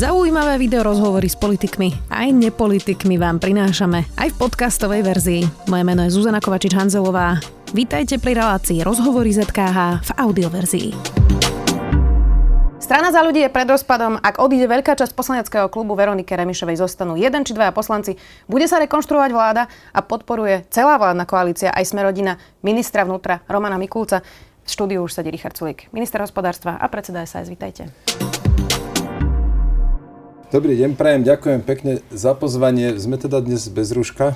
Zaujímavé video rozhovory s politikmi aj nepolitikmi vám prinášame aj v podcastovej verzii. Moje meno je Zuzana Kovačič-Hanzelová. Vítajte pri relácii Rozhovory ZKH v audioverzii. Strana za ľudí je pred rozpadom. Ak odíde veľká časť poslaneckého klubu Veronike Remišovej, zostanú 1 či 2 poslanci. Bude sa rekonštruovať vláda a podporuje celá vládna koalícia aj Sme rodina ministra vnútra Romana Mikulca. V štúdiu už sedí Richard Sulík, minister hospodárstva a predseda SaS. Vítajte. Dobrý deň, prajem, ďakujem pekne za pozvanie. Sme teda dnes bez rúška.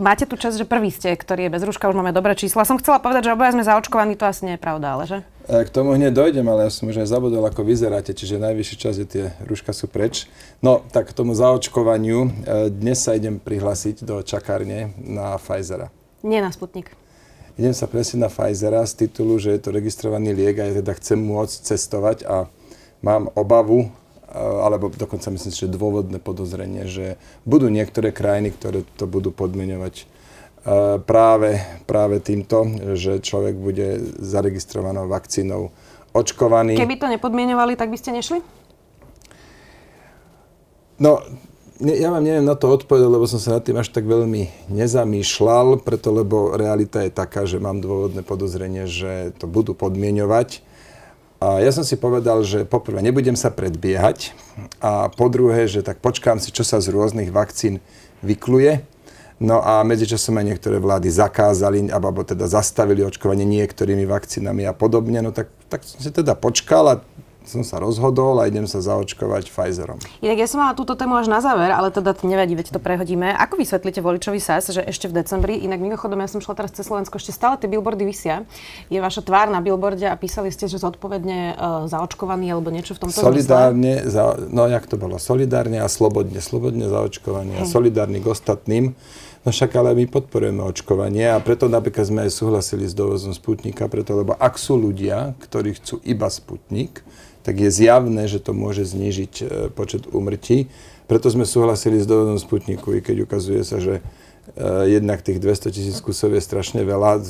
Máte tu čas, že prvý ste, ktorý je bez rúška, už máme dobré čísla. Som chcela povedať, že obaja sme zaočkovaní, to asi nie je pravda, ale že? K tomu hneď dojdem, ale ja som už aj zabudol, ako vyzeráte, čiže najvyšší čas je, tie rúška sú preč. No, tak k tomu zaočkovaniu. Dnes sa idem prihlásiť do čakárne na Pfizera. Nie na Sputnik. Idem sa presne na Pfizera z titulu, že je to registrovaný liek a ja teda chcem môcť cestovať a mám obavu, alebo dokonca myslím, že dôvodné podozrenie, že budú niektoré krajiny, ktoré to budú podmieňovať práve týmto, že človek bude zaregistrovanou vakcínou očkovaný. Keby to nepodmieňovali, tak by ste nešli? No, ja vám neviem na to odpovedať, lebo som sa nad tým až tak veľmi nezamýšľal, preto lebo realita je taká, že mám dôvodné podozrenie, že to budú podmieňovať. A ja som si povedal, že poprvé nebudem sa predbiehať a po druhé, že tak počkám si, čo sa z rôznych vakcín vykluje. No a medzičasom aj niektoré vlády zakázali, alebo teda zastavili očkovanie niektorými vakcínami a podobne. No tak som si teda počkal a som sa rozhodol a idem sa zaočkovať Pfizerom. Inak ja som mala túto tému až na záver, ale teda nevadí, veď to prehodíme. Ako vysvetlíte voličovi SaS, že ešte v decembri, inak mimochodom ja som šla teraz cez Slovensko, ešte stále tie billboardy visia. Je vaša tvár na billboarde a písali ste, že zodpovedne zaočkovaný alebo niečo v tomto zmysle. Solidárne, no jak to bolo? Solidárne a slobodne. Slobodne zaočkovanie a solidárne k ostatným. No však ale my podporujeme očkovanie a preto napríklad sme aj súhlasili s dovozom Sputnika, preto lebo ak sú ľudia, ktorí chcú iba Sputnik, tak je zjavné, že to môže znížiť počet úmrtí. Preto sme súhlasili s dovozom Sputniku, i keď ukazuje sa, že jednak tých 200 000 kusov je strašne veľa.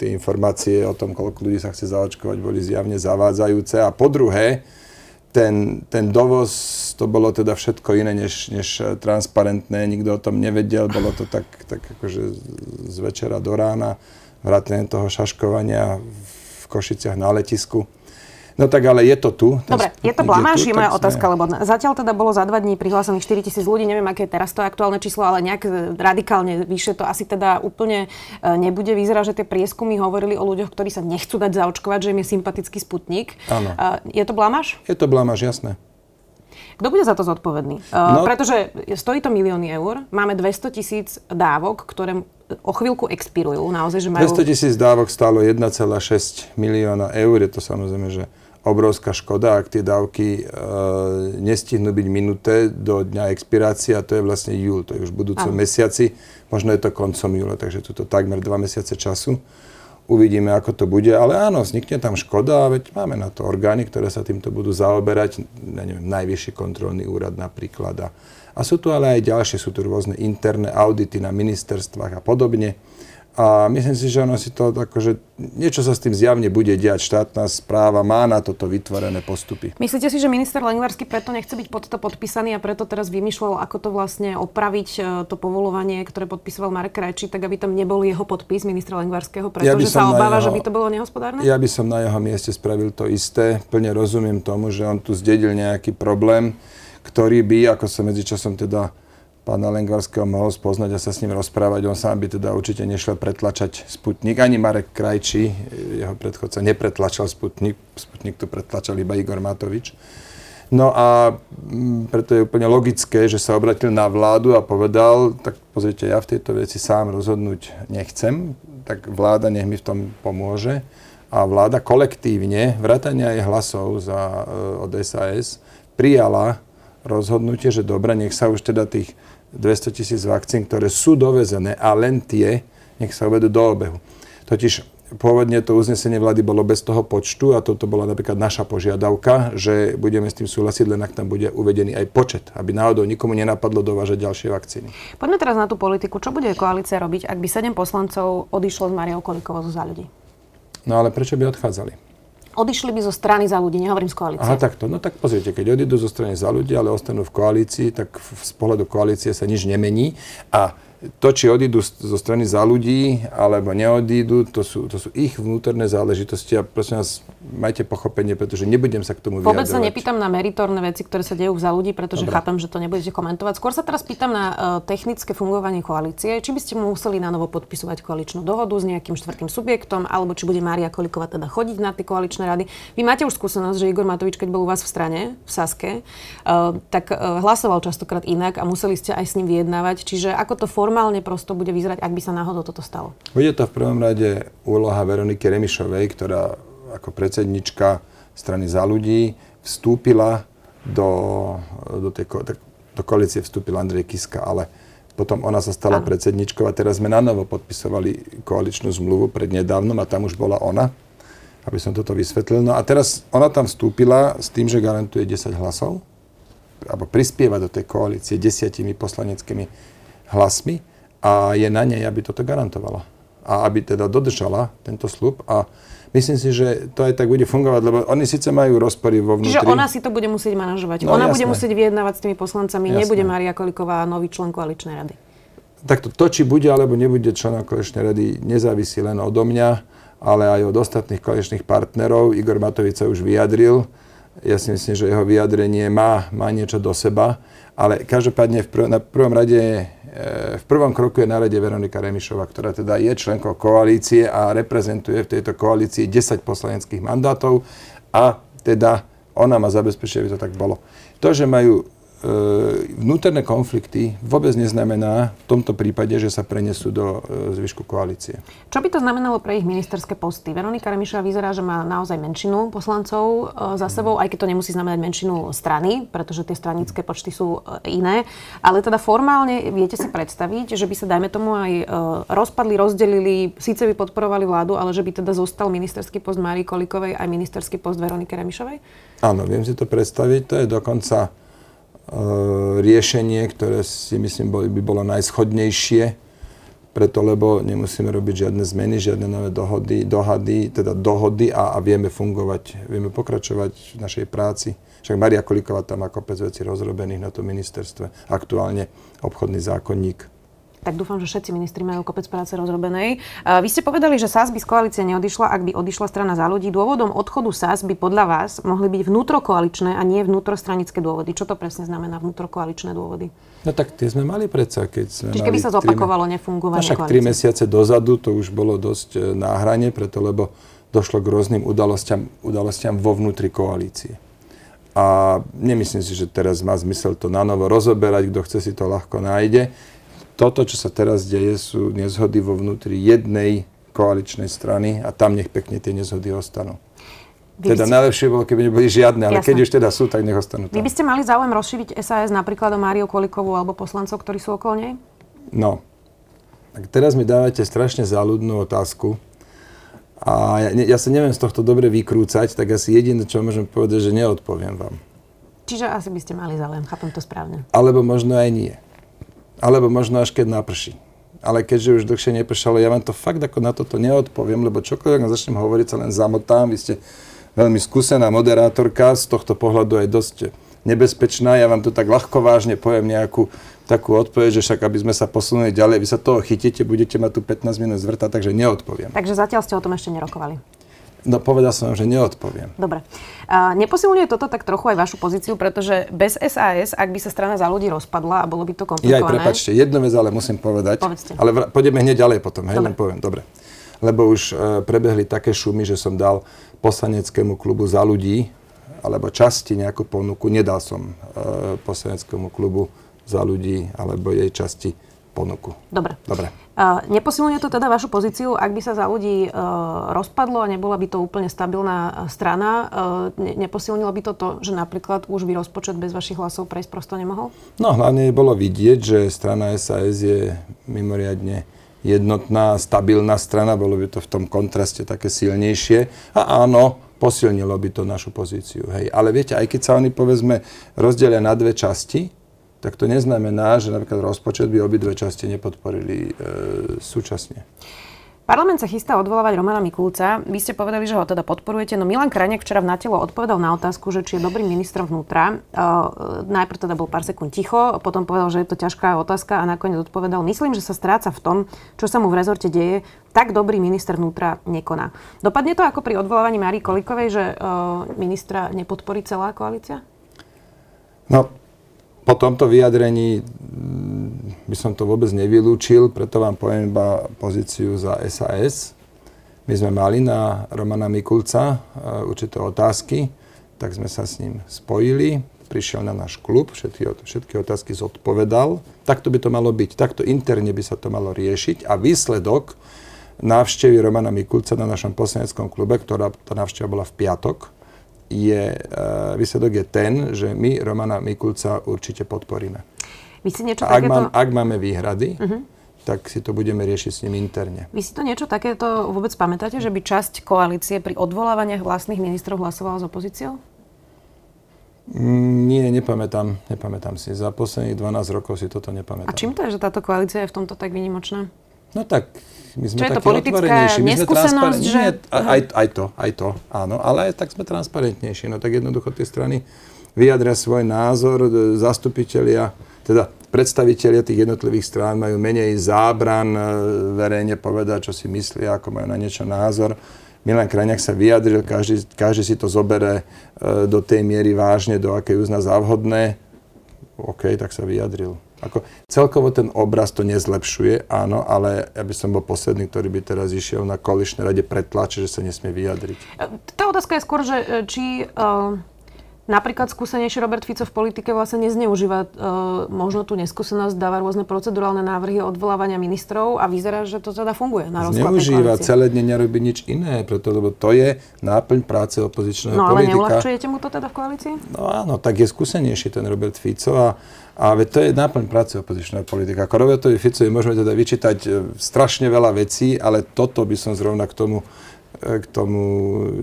Tie informácie o tom, koľko ľudí sa chce zaočkovať, boli zjavne zavádzajúce. A po druhé, ten dovoz, to bolo teda všetko iné než transparentné, nikto o tom nevedel, bolo to tak akože z večera do rána, vrátane toho šaškovania v Košiciach na letisku. No tak ale je to tu. Dobre, je to blamáž, je moja otázka, lebo zatiaľ teda bolo za 2 dní prihlásených 4 000 ľudí, neviem, aké je teraz to aktuálne číslo, ale nejak radikálne vyššie to asi teda úplne nebude. Vyzerá, že tie prieskumy hovorili o ľuďoch, ktorí sa nechcú dať zaočkovať, že im je sympatický Sputnik. Áno. Je to blamáž? Je to blamáž, jasné. Kto bude za to zodpovedný? No, pretože stojí to milióny eur, máme 200 000 dávok, ktoré o chvíľku expirujú, naozaj, že majú... 200 000 dávok stálo 1,6 milióna eur, je to samozrejme, že obrovská škoda, ak tie dávky nestihnú byť minuté do dňa expirácie, a to je vlastne júl, to je už v budúcom mesiaci, možno je to koncom júla, takže tu to takmer 2 mesiace času. Uvidíme, ako to bude, ale áno, vznikne tam škoda, veď máme na to orgány, ktoré sa týmto budú zaoberať, ja neviem, Najvyšší kontrolný úrad napríklad. A sú tu ale aj ďalšie, sú tu rôzne interné audity na ministerstvách a podobne. A myslím si, že ono si to akože, niečo sa s tým zjavne bude diať. Štátna správa má na toto vytvorené postupy. Myslíte si, že minister Lengvarský preto nechce byť pod to podpísaný a preto teraz vymýšľal, ako to vlastne opraviť, to povolovanie, ktoré podpísoval Marek Krajčí, tak aby tam nebol jeho podpis ministra Lengvarského, pretože sa obáva, že by to bolo nehospodárne? Ja by som na jeho mieste spravil to isté. Plne rozumiem tomu, že on tu zdedil nejaký problém, ktorý by, ako sa medzičasom teda pána Lengvarského mohol spoznať a sa s ním rozprávať. On sám by teda určite nešiel pretlačať Sputnik. Ani Marek Krajčí, jeho predchodca, nepretlačal Sputnik. Sputnik tu pretlačal iba Igor Matovič. No a preto je úplne logické, že sa obratil na vládu a povedal, tak pozrite, ja v tejto veci sám rozhodnúť nechcem, tak vláda nech mi v tom pomôže. A vláda kolektívne, vrátane aj hlasov od SaS, prijala rozhodnutie, že dobre, nech sa už teda tých 200 000 vakcín, ktoré sú dovezené a len tie, nech sa uvedú do obehu. Totiž pôvodne to uznesenie vlády bolo bez toho počtu a toto bola napríklad naša požiadavka, že budeme s tým súhlasiť, len ak tam bude uvedený aj počet, aby náhodou nikomu nenapadlo dovážať ďalšie vakcíny. Poďme teraz na tú politiku. Čo bude koalícia robiť, ak by 7 poslancov odišlo s Máriou Kolíkovou zo Za ľudí? No ale prečo by odchádzali? Odišli by zo strany za ľudí, nehovorím z koalície. Aha, takto. No tak pozrite, keď odídu zo strany za ľudí, ale ostanú v koalícii, tak z pohľadu koalície sa nič nemení. A to, či odídu zo strany za ľudí, alebo neodídu, to sú ich vnútorné záležitosti. A prosím vás, majte pochopenie, pretože nebudem sa k tomu vyjadrovať. Vôbec sa nepýtam na meritorné veci, ktoré sa dejú v za ľudí, pretože chápem, že to nebudete komentovať. Skôr sa teraz pýtam na technické fungovanie koalície. Či by ste museli na novo podpisovať koaličnú dohodu s nejakým štvrtým subjektom, alebo či bude Mária Kolíková teda chodiť na tie koaličné rady. Vy máte už skúsenosť, že Igor Matovič, keď bol u vás v strane, v Saske, tak hlasoval častokrát inak a museli ste aj s ním vyjednávať. Čiže ako to formálne prosto bude vyzerať, ak by sa náhodou toto stalo? Bude to v prvom rade úloha Veroniky Remišovej, ktorá ako predsednička strany Za ľudí vstúpila do koalície vstúpil Andrej Kiska, ale potom ona sa stala predsedničkou a teraz sme nanovo podpisovali koaličnú zmluvu prednedávnom a tam už bola ona. Aby som toto vysvetlil. No a teraz ona tam vstúpila s tým, že garantuje 10 hlasov, alebo prispieva do tej koalície 10 poslaneckými hlasmi a je na nej, aby toto garantovala. A aby teda dodržala tento sľub a myslím si, že to aj tak bude fungovať, lebo oni síce majú rozpory vo vnútri. Čiže ona si to bude musieť manažovať. No, ona jasné. Bude musieť vyjednávať s tými poslancami. Jasné. Nebude Mária Kolíková nový člen koaličnej rady. Takto to, či bude alebo nebude členom koaličnej rady, nezávisí len odo mňa, ale aj od ostatných koaličných partnerov. Igor Matovič sa už vyjadril. Ja si myslím, že jeho vyjadrenie má niečo do seba. Ale každopádne v prvom kroku je na rade Veronika Remišová, ktorá teda je členkou koalície a reprezentuje v tejto koalícii 10 poslaneckých mandátov. A teda ona má zabezpečiť, aby to tak bolo. To, že majú vnútorné konflikty vôbec neznamená v tomto prípade, že sa prenesú do zvyšku koalície. Čo by to znamenalo pre ich ministerské posty? Veronika Remišová vyzerá, že má naozaj menšinu poslancov za sebou, aj keď to nemusí znamenať menšinu strany, pretože tie stranické počty sú iné. Ale teda formálne viete si predstaviť, že by sa, dajme tomu, aj rozpadli, rozdelili, síce by podporovali vládu, ale že by teda zostal ministerský post Márii Kolíkovej aj ministerský post Veroniky Remišovej? Áno, viem si to predstaviť. To je dokonca riešenie, ktoré si myslím by bolo najschodnejšie, preto lebo nemusíme robiť žiadne zmeny, žiadne nové dohody a vieme fungovať, vieme pokračovať v našej práci. Však Mária Kolíková tam má kopec vecí rozrobených na tom ministerstve, aktuálne obchodný zákonník. Tak dúfam, že všetci ministri majú kopec práce rozrobenej. Vy ste povedali, že SaS by z koalície neodišla, ak by odišla strana Za ľudí. Dôvodom odchodu SaS by podľa vás mohli byť vnútrokoaličné a nie vnútrostranické dôvody. Čo to presne znamená vnútrokoaličné dôvody? No tak tie sme mali predsa, Čiže keby sa zopakovalo nefungovanie koalície. Však 3 mesiace dozadu to už bolo dosť na hrane, preto lebo došlo k rôznym udalostiam vo vnútri koalície. A nemyslím si, že teraz má zmysel to nanovo rozoberať, kto chce si to ľahko nájde. Toto, čo sa teraz deje, sú nezhody vo vnútri jednej koaličnej strany a tam nech pekne tie nezhody ostanú. Teda najlepšie bolo, keby neboli žiadne, ale jasné. Keď už teda sú, tak nech ostanú tam. Vy by ste mali záujem rozšíriť SaS napríklad o Máriu Kolíkovú alebo poslancov, ktorí sú okolo nej? No. Tak teraz mi dávate strašne záľudnú otázku a ja sa neviem z tohto dobre vykrúcať, tak asi jediné, čo môžem povedať, že neodpoviem vám. Čiže asi by ste mali záujem, chápem to správne. Alebo možno aj nie. Alebo možno až keď naprší. Ale keďže už dlhšie nepršalo, ja vám to fakt ako na toto neodpoviem, lebo čokoľvek začnem hovoriť, sa len zamotám. Vy ste veľmi skúsená moderátorka, z tohto pohľadu aj dosť nebezpečná. Ja vám to tak ľahko vážne poviem nejakú takú odpoveď, že však aby sme sa posunuli ďalej, vy sa toho chytíte, budete mať tu 15 minút zvrta, takže neodpoviem. Takže zatiaľ ste o tom ešte nerokovali. No, povedal som vám, že neodpoviem. Dobre. Neposilňuje toto tak trochu aj vašu pozíciu, pretože bez SaS, ak by sa strana Za ľudí rozpadla a bolo by to komplikované... Ja aj prepáčte, jednu vec ale musím povedať. Povedzte. Ale pôjdeme hneď ďalej potom, hej, len poviem. Dobre. Lebo už prebehli také šumy, že som dal poslaneckému klubu Za ľudí, alebo časti nejakú ponuku. Nedal som poslaneckému klubu Za ľudí, alebo jej časti ponuku. Dobre. Neposilňuje to teda vašu pozíciu, ak by sa Za ľudí rozpadlo a nebola by to úplne stabilná strana? Neposilnilo by to to, že napríklad už by rozpočet bez vašich hlasov prejsť prosto nemohol? No hlavne bolo vidieť, že strana SaS je mimoriadne jednotná, stabilná strana, bolo by to v tom kontraste také silnejšie a áno, posilnilo by to našu pozíciu. Hej. Ale viete, aj keď sa oni povedzme rozdelia na dve časti, tak to neznamená, že napríklad rozpočet by obidve časti nepodporili súčasne. Parlament sa chystá odvolávať Romana Mikulca. Vy ste povedali, že ho teda podporujete, no Milan Krajniak včera v Na telo odpovedal na otázku, že či je dobrým ministrom vnútra. Najprv teda bol pár sekúnd ticho, potom povedal, že je to ťažká otázka a nakoniec odpovedal: "Myslím, že sa stráca v tom, čo sa mu v rezorte deje, tak dobrý minister vnútra nekoná." Dopadne to ako pri odvolávaní Márii Kolíkovej, že ministra nepodporí celá koalícia? No, po tomto vyjadrení by som to vôbec nevylúčil, preto vám poviem iba pozíciu za SaS. My sme mali na Romana Mikulca určité otázky, tak sme sa s ním spojili, prišiel na náš klub, všetky otázky zodpovedal. Takto by to malo byť, takto interne by sa to malo riešiť a výsledok návštevy Romana Mikulca na našom poslaneckom klube, ktorá tá návšteva bola v piatok, výsledok je ten, že my Romana Mikulca určite podporíme. Vy si niečo takéto... Ak máme výhrady, tak si to budeme riešiť s ním interne. Vy si to niečo takéto vôbec pamätáte, že by časť koalície pri odvolávaniach vlastných ministrov hlasovala s opozíciou? Nie, nepamätám. Nepamätám si. Za posledných 12 rokov si toto nepamätám. A čím to je, že táto koalícia je v tomto tak výnimočná? No tak... My sme takí otvorenejší, my sme transparentnejší, že... aj to, áno, ale aj tak sme transparentnejší. No tak jednoducho tie strany vyjadria svoj názor, zastupitelia, teda predstavitelia tých jednotlivých strán majú menej zábran verejne povedať, čo si myslia, ako majú na niečo názor. Milan Krajniak sa vyjadril, každý si to zobere do tej miery vážne, do akej uzná za vhodné. OK, tak sa vyjadril. Ako celkovo ten obraz to nezlepšuje, áno, ale ja by som bol posledný, ktorý by teraz išiel na koaličnej rade pretlač, že sa nesmie vyjadriť. Tá otázka je skôr, že či napríklad skúsenejší Robert Fico v politike vlastne nezneužíva možno tú neskúsenosť, dáva rôzne procedurálne návrhy odvolávania ministrov a vyzerá, že to teda funguje na rozklad tej koalície. Zneužíva, celé dne nerobí nič iné, lebo to je náplň práce opozičného politika. No ale neuľahčujete mu to teda v koalícii? No áno, tak je skúsenejší ten Robert Fico a to je náplň práce opozičného politika. Ako Robertovi Ficovi môžeme teda vyčítať strašne veľa vecí, ale toto by som zrovna k tomu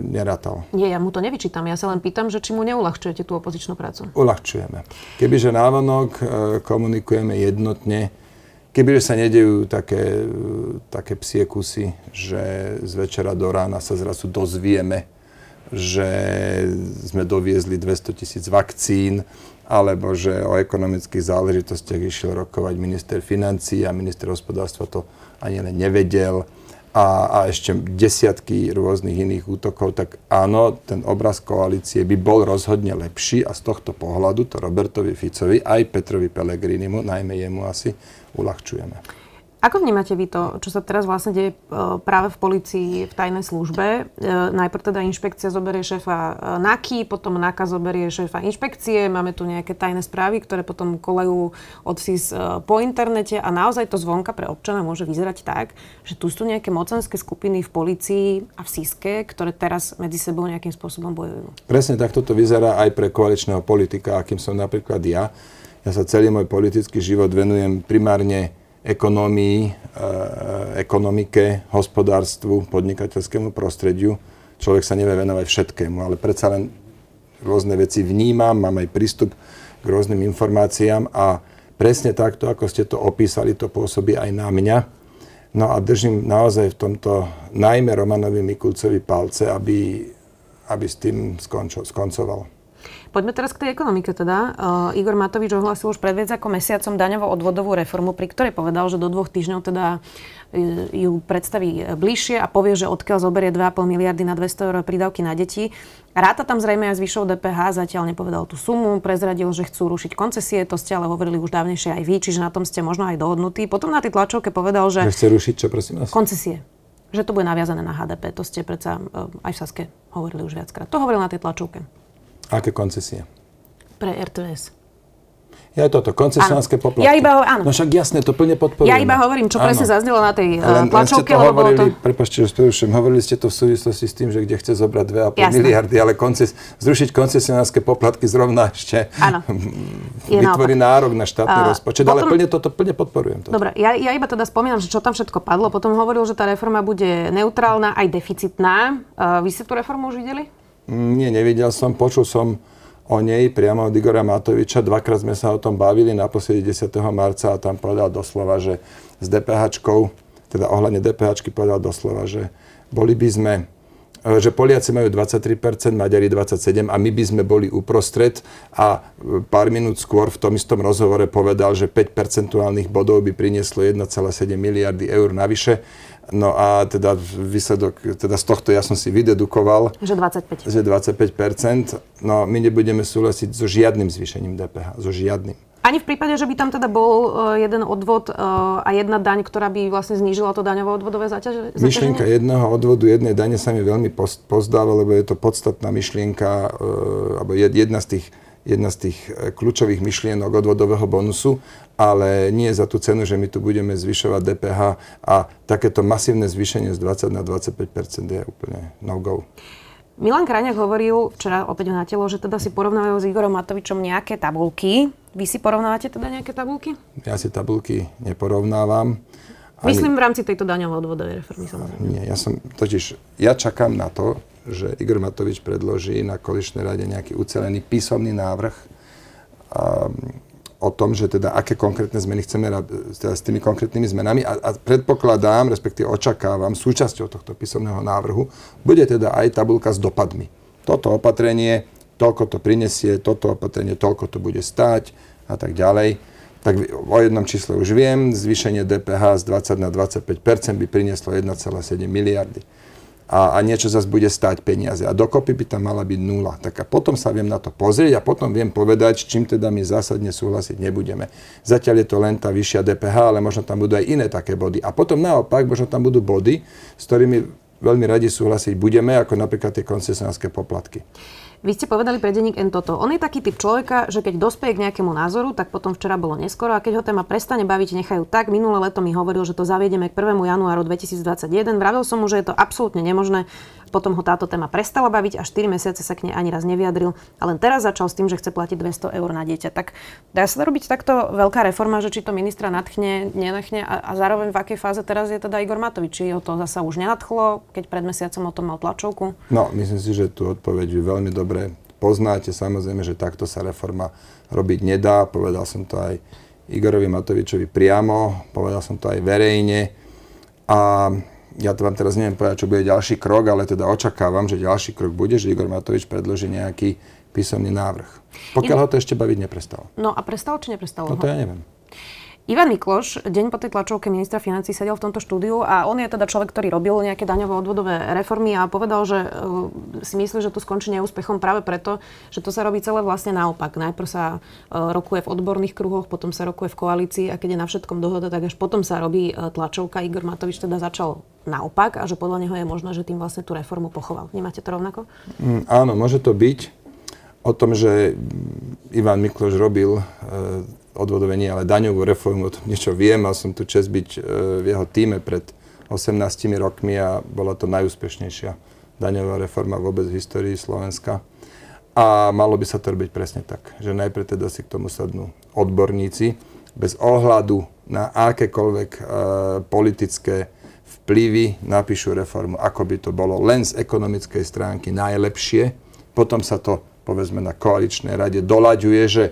nerátal. Nie, ja mu to nevyčítam. Ja sa len pýtam, že či mu neuľahčujete tú opozičnú prácu. Uľahčujeme. Kebyže návonok komunikujeme jednotne, kebyže sa nedejú také psie kusy, že z večera do rána sa zrazu dozvieme, že sme doviezli 200 000 vakcín, alebo že o ekonomických záležitostiach išiel rokovať minister financií a minister hospodárstva to ani len nevedel a ešte desiatky rôznych iných útokov, tak áno, ten obraz koalície by bol rozhodne lepší a z tohto pohľadu to Robertovi Ficovi aj Petrovi Pellegrinimu, najmä jemu asi, uľahčujeme. Ako vnímate vy to, čo sa teraz vlastne deje práve v polícii, v tajnej službe? Najprv teda inšpekcia zoberie šéfa NAKI, potom NAKA zoberie šéfa inšpekcie, máme tu nejaké tajné správy, ktoré potom kolajú od SIS po internete a naozaj to zvonka pre občana môže vyzerať tak, že tu sú nejaké mocenské skupiny v polícii a v SIS-ke, ktoré teraz medzi sebou nejakým spôsobom bojujú. Presne tak toto vyzerá aj pre koaličného politika, akým som napríklad ja. Ja sa celý môj politický život venujem primárne ekonomike, hospodárstvu, podnikateľskému prostrediu. Človek sa nevie venovať všetkému, ale predsa len rôzne veci vnímam, mám aj prístup k rôznym informáciám a presne takto, ako ste to opísali, to pôsobí aj na mňa. No a držím naozaj v tomto najmä Romanovi Mikulcovi palce, aby s tým skoncoval. Poďme teraz k tej ekonomike teda. Igor Matovič ohlásil už pred viac ako mesiacom daňovo-odvodovú reformu, pri ktorej povedal, že do 2 týždňov teda ju predstaví bližšie a povie, že odkiaľ zoberie 2,5 miliardy na 200 € prídavky na deti. Ráta tam zrejme aj zvyšou DPH, zatiaľ nepovedal tú sumu, prezradil, že chcú rušiť koncesie, to ste ale hovorili už dávnejšie aj vy, čiže na tom ste možno aj dohodnutí. Potom na tej tlačovke povedal, že chce rušiť čo, prosím vás? Koncesie. Že to bude naviazané na HDP, to ste predsa aj v Saske hovorili už viackrát. To hovoril na tej tlačovke. Aké koncesie? Pre RTS. Ja toto, koncesionárske poplatky. No však jasné, to plne podporujem. Ja iba hovorím, čo presne zaznelo na tej tlačovke. Hovorili ste to v súvislosti s tým, že kde chce zobrať 2,5 miliardy, ale zrušiť koncesionárske poplatky zrovna ešte vytvorí nárok na štátny rozpočet. Ale plne podporujem toto. Dobre, ja iba teda spomínam, že čo tam všetko padlo. Potom hovoril, že tá reforma bude neutrálna, aj deficitná. Vy ste tú reformu už videli? Nie, nevidel som. Počul som o nej priamo od Igora Matoviča. Dvakrát sme sa o tom bavili, naposledy 10. marca a tam povedal doslova, že s DPH-čkou teda ohľadne DPH-čky povedal doslova, že boli by sme, že Poliaci majú 23%, Maďari 27% a my by sme boli uprostred a pár minút skôr v tom istom rozhovore povedal, že 5 percentuálnych bodov by prinieslo 1,7 miliardy eur navyše. No a teda výsledok, teda z tohto ja som si vydedukoval, že 25%. Že 25%, no my nebudeme súhlasiť so žiadnym zvýšením DPH, so žiadnym. Ani v prípade, že by tam teda bol jeden odvod a jedna daň, ktorá by vlastne znížila to daňovo-odvodové zaťaženie? Myšlienka jedného odvodu, jednej dane sa mi veľmi pozdáva, lebo je to podstatná myšlienka, alebo jedna z tých kľúčových myšlienok odvodového bonusu, ale nie za tú cenu, že my tu budeme zvyšovať DPH a takéto masívne zvýšenie z 20 na 25% je úplne no-go. Milan Krajniak hovoril včera opäť na telo, že teda si porovnávajú s Igorom Matovičom nejaké tabulky. Vy si porovnávate teda nejaké tabulky? Ja si tabulky neporovnávam. Myslím v rámci tejto daňovo-odvodovej reformy samozrejme. Nie, ja čakám na to, že Igor Matovič predloží na koaličnej rade nejaký ucelený písomný návrh o tom, že teda aké konkrétne zmeny chceme teda s tými konkrétnymi zmenami a predpokladám, respektíve očakávam, súčasťou tohto písomného návrhu bude teda aj tabuľka s dopadmi. Toto opatrenie, toľko to prinesie, toto opatrenie, toľko to bude stáť a tak ďalej. Tak o jednom čísle už viem, zvýšenie DPH z 20 na 25% by prinieslo 1,7 miliardy. A niečo zase bude stáť peniaze. A dokopy by tam mala byť nula. Tak a potom sa viem na to pozrieť a potom viem povedať, s čím teda my zásadne súhlasiť nebudeme. Zatiaľ je to len tá vyššia DPH, ale možno tam budú aj iné také body. A potom naopak, možno tam budú body, s ktorými veľmi radi súhlasiť budeme, ako napríklad tie koncesionárske poplatky. Vy ste povedali pre denník N toto. On je taký typ človeka, že keď dospeje k nejakému názoru, tak potom včera bolo neskoro a keď ho téma prestane baviť, nechajú tak. Minulé leto mi hovoril, že to zaviedeme k 1. januáru 2021. Vravil som mu, že je to absolútne nemožné. Potom ho táto téma prestala baviť a 4 mesiace sa k nej ani raz nevyjadril. A len teraz začal s tým, že chce platiť 200 eur na dieťa. Tak dá sa robiť takto veľká reforma, že či to ministra nadchne, nenachne a zároveň v akej fáze teraz je teda Igor Matovič? Či ho to zasa už nenadchlo, keď pred mesiacom o tom mal tlačovku? No, myslím si, že tú odpoveď je veľmi dobrá. Dobre, poznáte samozrejme, že takto sa reforma robiť nedá. Povedal som to aj Igorovi Matovičovi priamo, povedal som to aj verejne. A ja to vám teraz neviem povedať, čo bude ďalší krok, ale teda očakávam, že ďalší krok bude, že Igor Matovič predloží nejaký písomný návrh. Pokiaľ ho to ešte baviť neprestalo. No a prestalo či neprestalo? No to ja neviem. Ivan Mikloš, deň po tej tlačovke ministra financií sedel v tomto štúdiu a on je teda človek, ktorý robil nejaké daňovo-odvodové reformy a povedal, že si myslí, že to skončí neúspechom práve preto, že to sa robí celé vlastne naopak. Najprv sa rokuje v odborných kruhoch, potom sa rokuje v koalícii a keď je na všetkom dohoda, tak až potom sa robí tlačovka. Igor Matovič teda začal naopak a že podľa neho je možné, že tým vlastne tú reformu pochoval. Vnímate to rovnako? Áno, môže to byť. O tom, že Ivan Mikloš robil odvodové nie, ale daňovú reformu, o tom niečo viem. Mal som tu čest byť v jeho tíme pred 18 rokmi a bola to najúspešnejšia daňová reforma vôbec v histórii Slovenska. A malo by sa to robiť presne tak, že najprv teda si k tomu sadnú odborníci bez ohľadu na akékoľvek politické vplyvy napíšu reformu, ako by to bolo len z ekonomickej stránky najlepšie. Potom sa to, povedzme, na koaličnej rade doľaďuje, že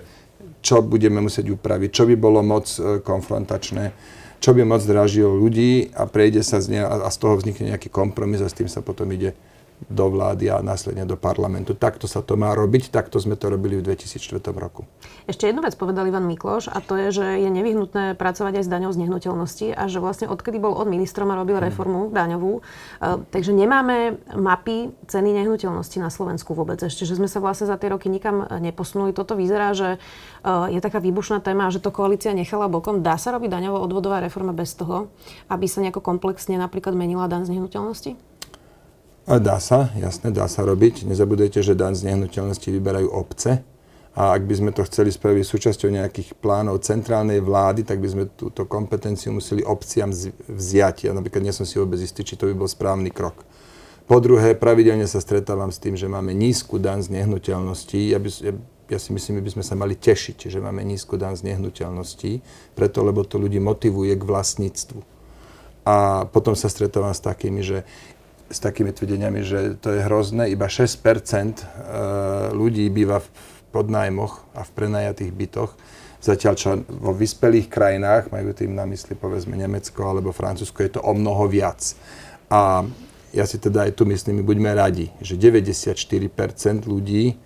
čo budeme musieť upraviť, čo by bolo moc konfrontačné, čo by moc dražilo ľudí a prejde sa a z toho vznikne nejaký kompromis a s tým sa potom ide do vlády a následne do parlamentu. Takto sa to má robiť, takto sme to robili v 2004 roku. Ešte jednu vec povedal Ivan Mikloš a to je, že je nevyhnutné pracovať aj s daňou z nehnuteľnosti a že vlastne odkedy bol on ministrom a robil reformu daňovú, takže nemáme mapy ceny nehnuteľnosti na Slovensku vôbec. Ešte, že sme sa vlastne za tie roky nikam neposunuli. Toto vyzerá, že je taká výbušná téma, že to koalícia nechala bokom. Dá sa robiť daňová odvodová reforma bez toho, aby sa nejako komplexne napríklad menila daň z nehnuteľnosti? Dá sa, jasne, dá sa robiť. Nezabudujte, že daň z nehnuteľnosti vyberajú obce. A ak by sme to chceli spraviť súčasťou nejakých plánov centrálnej vlády, tak by sme túto kompetenciu museli obciam vziať. Ja napríklad nie som si vôbec istý, či to by bol správny krok. Po druhé, pravidelne sa stretávam s tým, že máme nízku daň z nehnuteľnosti. Ja si myslím, že by sme sa mali tešiť, že máme nízku daň z nehnuteľnosti, preto lebo to ľudí motivuje k vlastníctvu. A potom sa stretávam s takými tvrdeniami, že to je hrozné, iba 6% ľudí býva v podnájmoch a v prenajatých bytoch. Zatiaľ čo vo vyspelých krajinách, majú tým na mysli povedzme Nemecko alebo Francúzsko, je to o mnoho viac. A ja si teda aj tu myslím, my buďme radi, že 94% ľudí,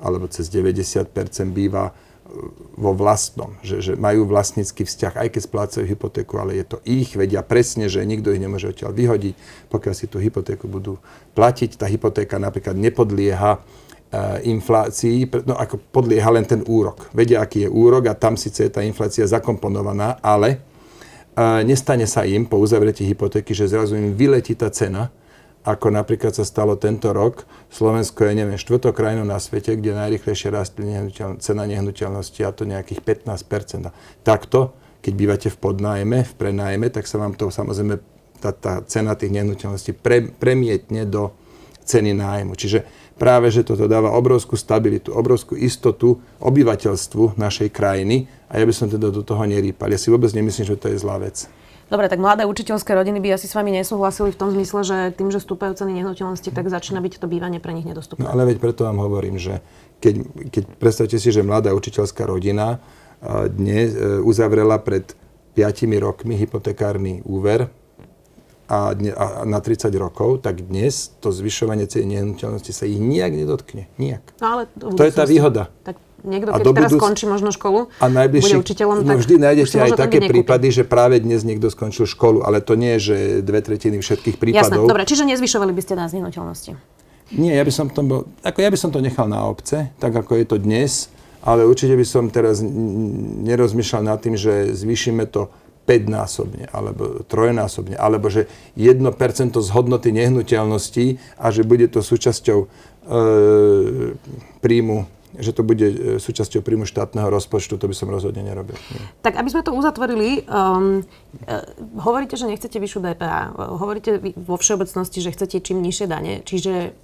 alebo cez 90% býva vo vlastnom, že majú vlastnícky vzťah, aj keď splácajú hypotéku, ale je to ich, vedia presne, že nikto ich nemôže odtiaľ vyhodiť, pokiaľ si tú hypotéku budú platiť. Tá hypotéka napríklad nepodlieha inflácii, no ako podlieha len ten úrok. Vedia, aký je úrok a tam síce je tá inflácia zakomponovaná, ale nestane sa im po uzavretí hypotéky, že zrazu im vyletí tá cena, ako napríklad sa stalo tento rok. Slovensko je, neviem, štvrtou krajinou na svete, kde najrýchlejšie rastie cena nehnuteľnosti, a to nejakých 15%. Takto, keď bývate v podnájme, v prenájme, tak sa vám to samozrejme, tá cena tých nehnuteľností premietne do ceny nájmu. Čiže práve, že toto dáva obrovskú stabilitu, obrovskú istotu obyvateľstvu našej krajiny a ja by som teda do toho nerýpal. Ja si vôbec nemyslím, že to je zlá vec. Dobre, tak mladé učiteľské rodiny by asi s vami nesúhlasili v tom zmysle, že tým, že vstúpajú ceny nehnuteľnosti, tak začína byť to bývanie pre nich nedostupné. No ale veď preto vám hovorím, že keď predstavte si, že mladá učiteľská rodina dnes uzavrela pred 5 rokmi hypotekárny úver a na 30 rokov, tak dnes to zvyšovanie cien nehnuteľnosti sa ich nijak nedotkne. Nijak. No ale to je tá výhoda. Tak niekto, keď teraz skončí možno školu, a bude učiteľom, tak vždy nájdete aj také prípady, že práve dnes niekto skončil školu, ale to nie je, že 2/3 všetkých prípadov. Jasné, dobre, čiže nezvyšovali by ste nás nehnuteľnosti? Nie, ja by som to nechal na obce, tak ako je to dnes, ale určite by som teraz nerozmýšľal nad tým, že zvýšime to 5-násobne, alebo 3-násobne, alebo že 1% z hodnoty nehnuteľností a že bude to súčasťou príjmu, že to bude súčasťou príjmu štátneho rozpočtu, to by som rozhodne nerobil. Nie. Tak aby sme to uzatvorili, hovoríte, že nechcete vyššiu DPH, hovoríte vo všeobecnosti, že chcete čím nižšie dane, čiže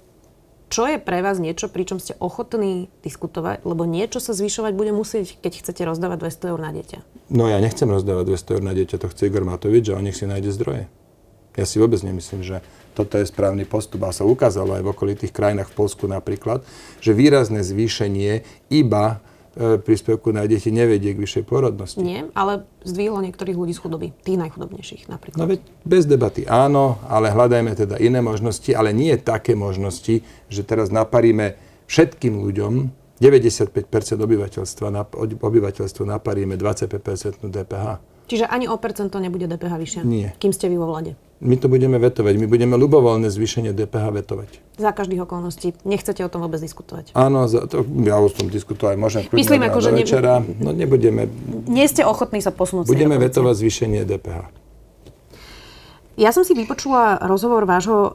čo je pre vás niečo, pričom ste ochotní diskutovať, lebo niečo sa zvyšovať bude musieť, keď chcete rozdávať 200 € na dieťa? No ja nechcem rozdávať 200 € na dieťa, to chce Igor Matovič a on nech si nájde zdroje. Ja si vôbec nemyslím, že toto je správny postup a sa ukázalo aj v okolitých krajinách, v Poľsku napríklad, že výrazné zvýšenie iba príspevku na deti nevedie k vyššej pôrodnosti. Nie, ale zdvihlo niektorých ľudí z chudoby, tých najchudobnejších napríklad. No veď bez debaty áno, ale hľadajme teda iné možnosti, ale nie také možnosti, že teraz naparíme všetkým ľuďom, 95% obyvateľstva naparíme 25% DPH. Čiže ani o percento nebude DPH vyššia? Nie. Kým ste vy vo vlade? My to budeme vetovať. My budeme ľubovoľné zvýšenie DPH vetovať. Za každých okolností. Nechcete o tom vôbec diskutovať? Áno, ja o tom diskutovať môžem. Myslím, akože večera. No nebudeme. Nie ste ochotní sa posunúť. Budeme vetovať zvýšenie DPH. Ja som si vypočula rozhovor vášho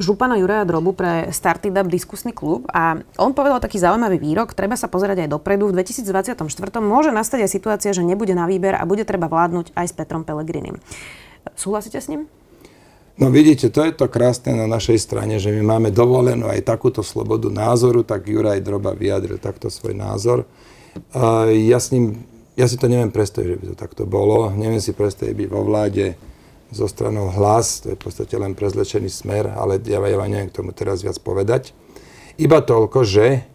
župana Juraja Drobu pre Startup diskusný klub a on povedal taký zaujímavý výrok, treba sa pozerať aj dopredu, v 2024 môže nastať aj situácia, že nebude na výber a bude treba vládnuť aj s Petrom Pelegrinim. Súhlasíte s ním? No vidíte, to je to krásne na našej strane, že my máme dovolenú aj takúto slobodu názoru, tak Juraj Droba vyjadril takto svoj názor. Ja si to neviem predstaviť, že by to takto bolo. Neviem si predstaviť byť vo vláde zo stranou Hlas, to je v podstate len prezlečený Smer, ale ja vám neviem k tomu teraz viac povedať. Iba toľko, že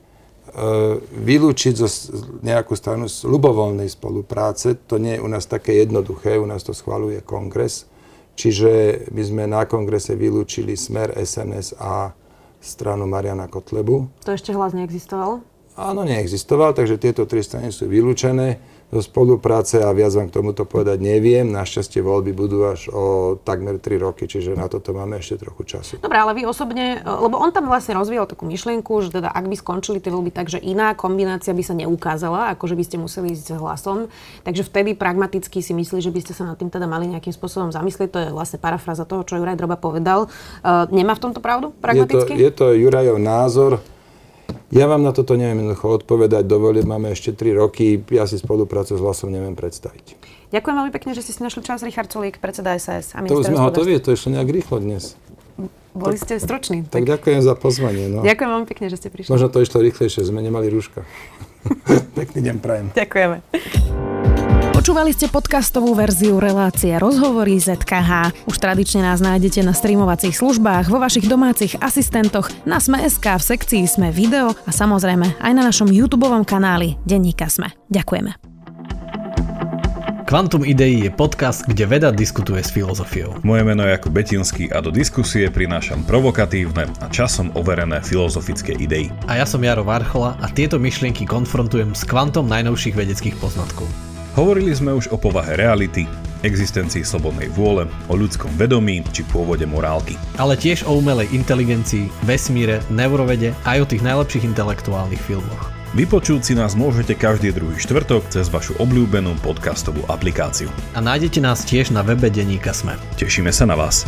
vylúčiť zo nejakú stranu z ľubovoľnej spolupráce, to nie je u nás také jednoduché, u nás to schvaľuje kongres. Čiže my sme na kongrese vylúčili Smer, SNS a stranu Mariana Kotlebu. To ešte Hlas neexistoval? Áno, neexistoval, takže tieto tri strany sú vylúčené zo spolupráce a viac vám k tomuto povedať neviem. Našťastie voľby budú až o takmer 3 roky, čiže na toto máme ešte trochu času. Dobre, ale vy osobne, lebo on tam vlastne rozvíjal takú myšlienku, že teda ak by skončili tie voľby tak, že iná kombinácia by sa neukázala, akože by ste museli ísť s Hlasom, takže vtedy pragmaticky si myslí, že by ste sa nad tým teda mali nejakým spôsobom zamyslieť. To je vlastne parafráza toho, čo Juraj Droba povedal. Nemá v tomto pravdu pragmaticky? Je to Jurajov názor. Ja vám na toto neviem jednoducho odpovedať, dovolím, máme ešte 3 roky, ja si spoluprácu s Hlasom neviem predstaviť. Ďakujem veľmi pekne, že ste si našli čas, Richard Sulík, predseda SaS a minister hospodárstva. To už sme hotoví, to išlo nejak rýchlo dnes. Boli ste struční. Tak ďakujem za pozvanie. No. Ďakujem veľmi pekne, že ste prišli. Možno to išlo rýchlejšie, sme nemali rúška. Pekný deň prajem. Ďakujeme. Počúvali ste podcastovú verziu relácie Rozhovory ZKH. Už tradične nás nájdete na streamovacích službách, vo vašich domácich asistentoch, na Sme.sk, v sekcii Sme video a samozrejme aj na našom YouTubeovom kanáli Denníka Sme. Ďakujeme. Kvantum ideí je podcast, kde veda diskutuje s filozofiou. Moje meno je Jakub Betinský a do diskusie prinášam provokatívne a časom overené filozofické idei. A ja som Jaro Varchola a tieto myšlienky konfrontujem s kvantom najnovších vedeckých poznatkov. Hovorili sme už o povahe reality, existencii slobodnej vôle, o ľudskom vedomí či pôvode morálky. Ale tiež o umelej inteligencii, vesmíre, neurovede aj o tých najlepších intelektuálnych filmoch. Vypočuť si nás môžete každý druhý štvrtok cez vašu obľúbenú podcastovú aplikáciu. A nájdete nás tiež na webe denníka SME. Tešíme sa na vás.